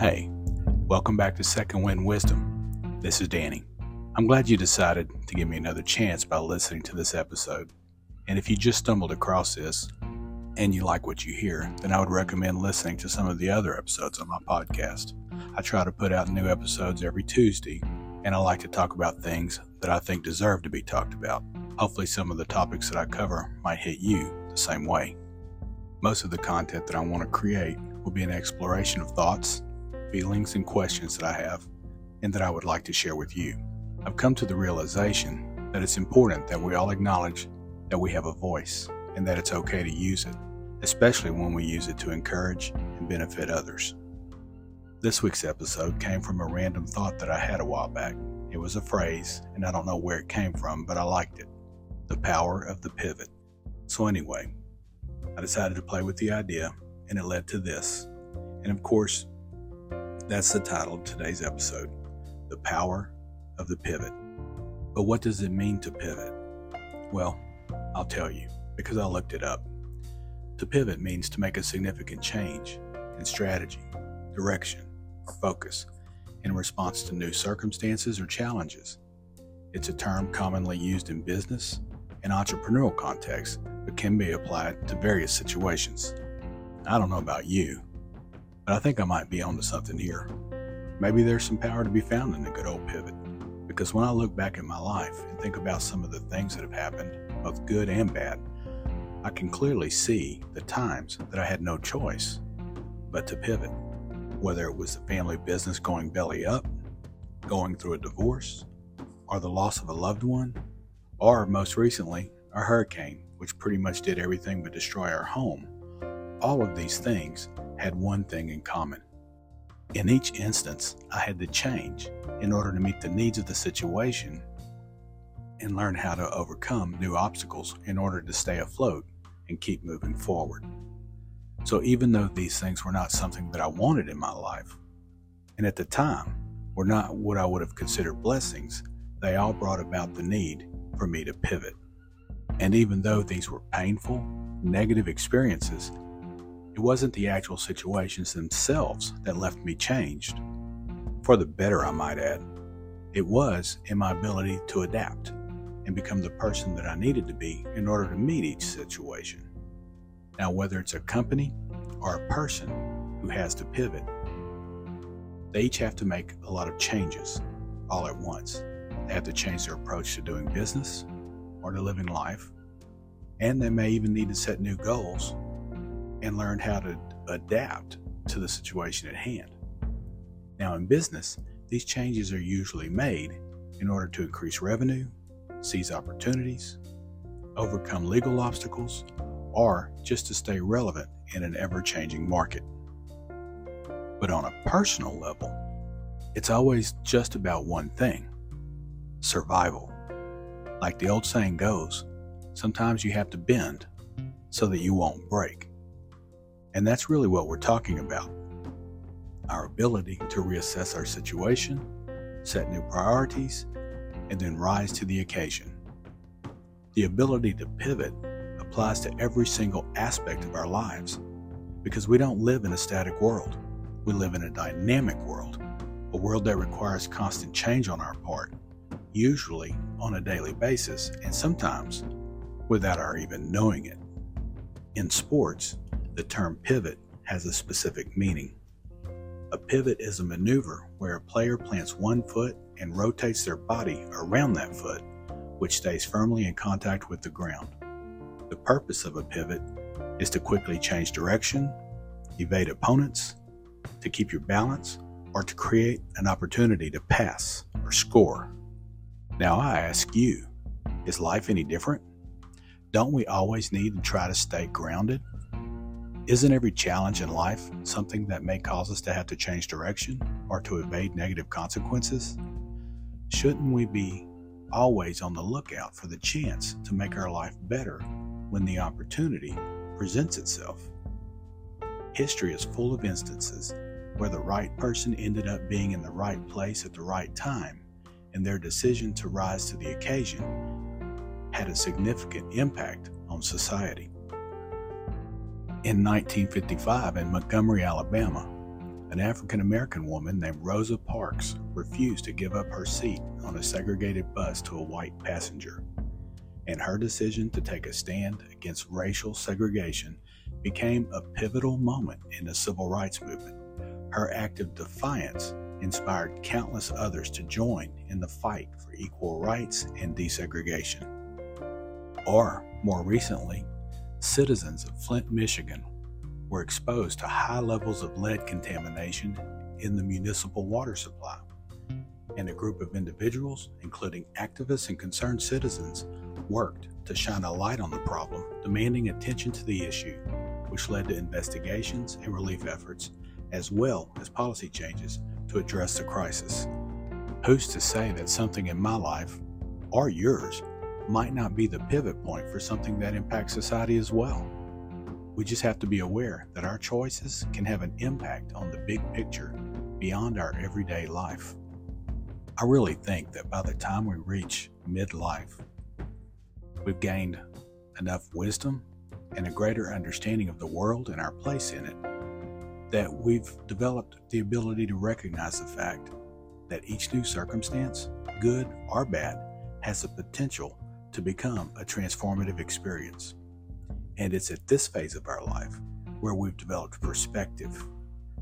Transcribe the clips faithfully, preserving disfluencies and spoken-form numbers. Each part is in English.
Hey, welcome back to Second Wind Wisdom. This is Danny. I'm glad you decided to give me another chance by listening to this episode. And if you just stumbled across this and you like what you hear, then I would recommend listening to some of the other episodes on my podcast. I try to put out new episodes every Tuesday, and I like to talk about things that I think deserve to be talked about. Hopefully some of the topics that I cover might hit you the same way. Most of the content that I want to create will be an exploration of thoughts, feelings, and questions that I have and that I would like to share with you. I've come to the realization that it's important that we all acknowledge that we have a voice and that it's okay to use it, especially when we use it to encourage and benefit others. This week's episode came from a random thought that I had a while back. It was a phrase, and I don't know where it came from, but I liked it. The power of the pivot. So anyway, I decided to play with the idea, and it led to this. And of course, that's the title of today's episode, The Power of the Pivot. But what does it mean to pivot? Well, I'll tell you, because I looked it up. To pivot means to make a significant change in strategy, direction, or focus in response to new circumstances or challenges. It's a term commonly used in business and entrepreneurial contexts, but can be applied to various situations. I don't know about you, but I think I might be onto something here. Maybe there's some power to be found in the good old pivot, because when I look back at my life and think about some of the things that have happened, both good and bad, I can clearly see the times that I had no choice but to pivot. Whether it was the family business going belly up, going through a divorce, or the loss of a loved one, or most recently, a hurricane, which pretty much did everything but destroy our home, all of these things had one thing in common. In each instance, I had to change in order to meet the needs of the situation and learn how to overcome new obstacles in order to stay afloat and keep moving forward. So even though these things were not something that I wanted in my life, and at the time were not what I would have considered blessings, they all brought about the need for me to pivot. And even though these were painful, negative experiences, it wasn't the actual situations themselves that left me changed. For the better, I might add. It was in my ability to adapt and become the person that I needed to be in order to meet each situation. Now, whether it's a company or a person who has to pivot, they each have to make a lot of changes all at once. They have to change their approach to doing business or to living life, and they may even need to set new goals and learn how to adapt to the situation at hand. Now, in business, these changes are usually made in order to increase revenue, seize opportunities, overcome legal obstacles, or just to stay relevant in an ever-changing market. But on a personal level, it's always just about one thing: survival. Like the old saying goes, sometimes you have to bend so that you won't break. And that's really what we're talking about. Our ability to reassess our situation, set new priorities, and then rise to the occasion. The ability to pivot applies to every single aspect of our lives, because we don't live in a static world. We live in a dynamic world, a world that requires constant change on our part, usually on a daily basis, and sometimes without our even knowing it. In sports, the term pivot has a specific meaning. A pivot is a maneuver where a player plants one foot and rotates their body around that foot, which stays firmly in contact with the ground. The purpose of a pivot is to quickly change direction, evade opponents, to keep your balance, or to create an opportunity to pass or score. Now I ask you, is life any different? Don't we always need to try to stay grounded? Isn't every challenge in life something that may cause us to have to change direction or to evade negative consequences? Shouldn't we be always on the lookout for the chance to make our life better when the opportunity presents itself? History is full of instances where the right person ended up being in the right place at the right time, and their decision to rise to the occasion had a significant impact on society. In nineteen fifty-five in Montgomery, Alabama, An African-American woman named Rosa Parks refused to give up her seat on a segregated bus to a white passenger, and her decision to take a stand against racial segregation became a pivotal moment in the civil rights movement. Her act of defiance inspired countless others to join in the fight for equal rights and desegregation. Or, more recently, citizens of Flint, Michigan were exposed to high levels of lead contamination in the municipal water supply, and a group of individuals, including activists and concerned citizens, worked to shine a light on the problem, demanding attention to the issue, which led to investigations and relief efforts, as well as policy changes to address the crisis. Who's to say that something in my life, or yours, might not be the pivot point for something that impacts society as well? We just have to be aware that our choices can have an impact on the big picture beyond our everyday life. I really think that by the time we reach midlife, we've gained enough wisdom and a greater understanding of the world and our place in it that we've developed the ability to recognize the fact that each new circumstance, good or bad, has the potential to become a transformative experience. And it's at this phase of our life where we've developed perspective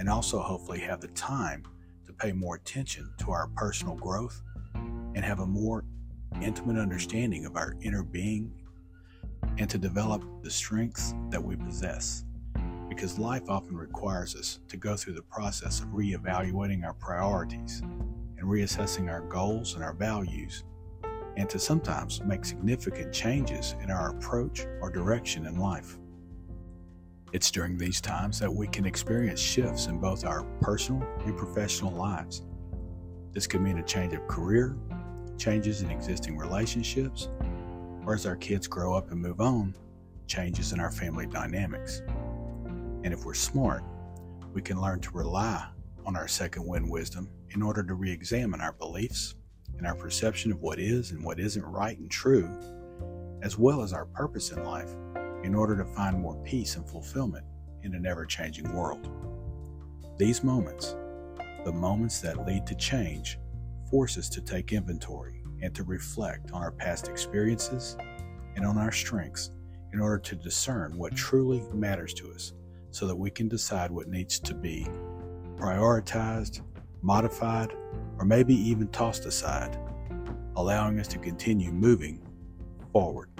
and also hopefully have the time to pay more attention to our personal growth and have a more intimate understanding of our inner being and to develop the strengths that we possess. Because life often requires us to go through the process of reevaluating our priorities and reassessing our goals and our values, and to sometimes make significant changes in our approach or direction in life. It's during these times that we can experience shifts in both our personal and professional lives. This could mean a change of career, changes in existing relationships, or as our kids grow up and move on, changes in our family dynamics. And if we're smart, we can learn to rely on our second wind wisdom in order to re-examine our beliefs and our perception of what is and what isn't right and true, as well as our purpose in life, in order to find more peace and fulfillment in an ever-changing world. These moments, the moments that lead to change, force us to take inventory and to reflect on our past experiences and on our strengths in order to discern what truly matters to us, so that we can decide what needs to be prioritized, modified, or maybe even tossed aside, allowing us to continue moving forward.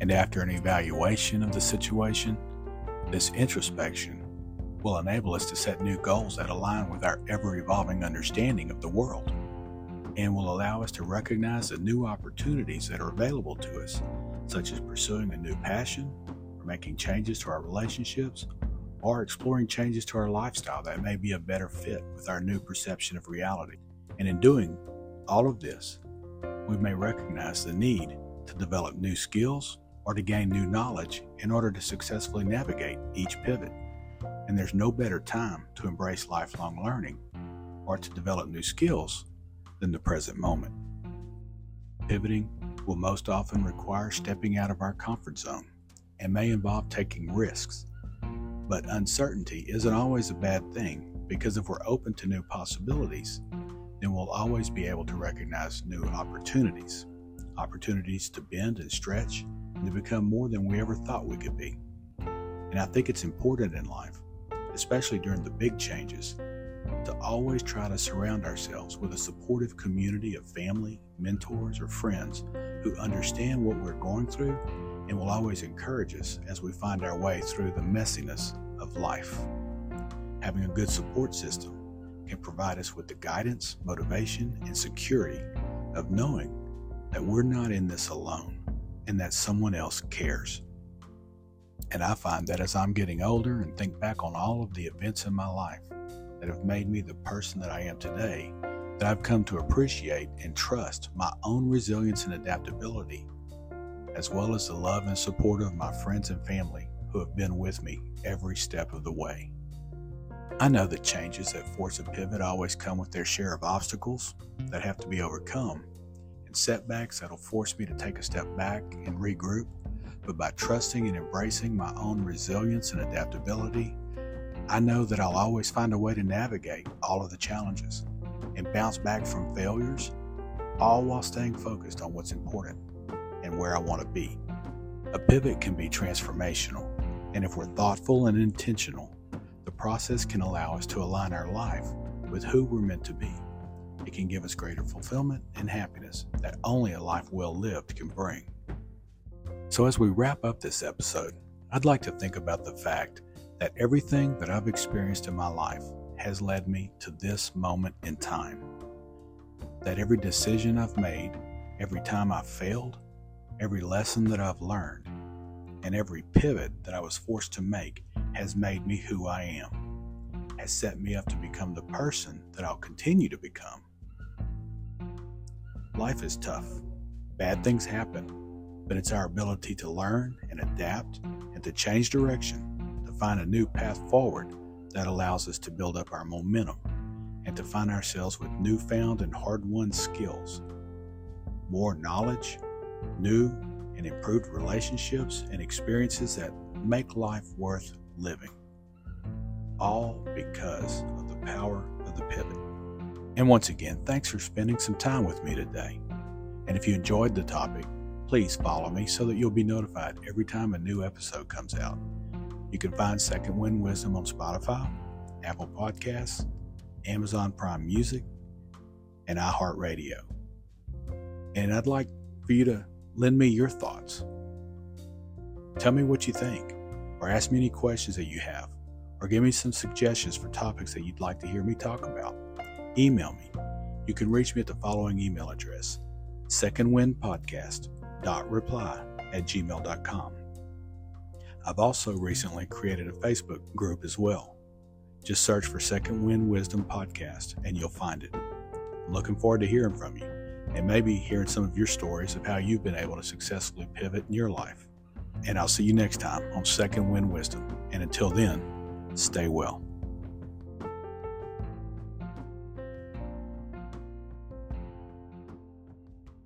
And after an evaluation of the situation, this introspection will enable us to set new goals that align with our ever-evolving understanding of the world, and will allow us to recognize the new opportunities that are available to us, such as pursuing a new passion, making changes to our relationships, or exploring changes to our lifestyle that may be a better fit with our new perception of reality. And in doing all of this, we may recognize the need to develop new skills or to gain new knowledge in order to successfully navigate each pivot. And there's no better time to embrace lifelong learning or to develop new skills than the present moment. Pivoting will most often require stepping out of our comfort zone and may involve taking risks. But uncertainty isn't always a bad thing, because if we're open to new possibilities, then we'll always be able to recognize new opportunities, opportunities to bend and stretch and to become more than we ever thought we could be. And I think it's important in life, especially during the big changes, to always try to surround ourselves with a supportive community of family, mentors, or friends who understand what we're going through and will always encourage us as we find our way through the messiness of life. Having a good support system can provide us with the guidance, motivation, and security of knowing that we're not in this alone and that someone else cares. And I find that as I'm getting older and think back on all of the events in my life that have made me the person that I am today, that I've come to appreciate and trust my own resilience and adaptability, as well as the love and support of my friends and family who have been with me every step of the way. I know that changes that force a pivot always come with their share of obstacles that have to be overcome, and setbacks that'll force me to take a step back and regroup, but by trusting and embracing my own resilience and adaptability, I know that I'll always find a way to navigate all of the challenges and bounce back from failures, all while staying focused on what's important and where I want to be. A pivot can be transformational, and if we're thoughtful and intentional, the process can allow us to align our life with who we're meant to be. It can give us greater fulfillment and happiness that only a life well lived can bring. So as we wrap up this episode, I'd like to think about the fact that everything that I've experienced in my life has led me to this moment in time. That every decision I've made, every time I've failed, every lesson that I've learned, and every pivot that I was forced to make has made me who I am, has set me up to become the person that I'll continue to become. Life is tough. Bad things happen, but it's our ability to learn and adapt and to change direction, to find a new path forward that allows us to build up our momentum and to find ourselves with newfound and hard-won skills, more knowledge, new and improved relationships and experiences that make life worth living, all because of the power of the pivot. And once again, thanks for spending some time with me today. And if you enjoyed the topic, please follow me so that you'll be notified every time a new episode comes out. You can find Second Wind Wisdom on Spotify, Apple Podcasts, Amazon Prime Music, and iHeartRadio. And I'd like for you to lend me your thoughts. Tell me what you think, or ask me any questions that you have, or give me some suggestions for topics that you'd like to hear me talk about. Email me. You can reach me at the following email address, secondwindpodcast dot reply at gmail dot com. I've also recently created a Facebook group as well. Just search for Second Wind Wisdom Podcast and you'll find it. I'm looking forward to hearing from you and maybe hearing some of your stories of how you've been able to successfully pivot in your life. And I'll see you next time on Second Wind Wisdom. And until then, stay well.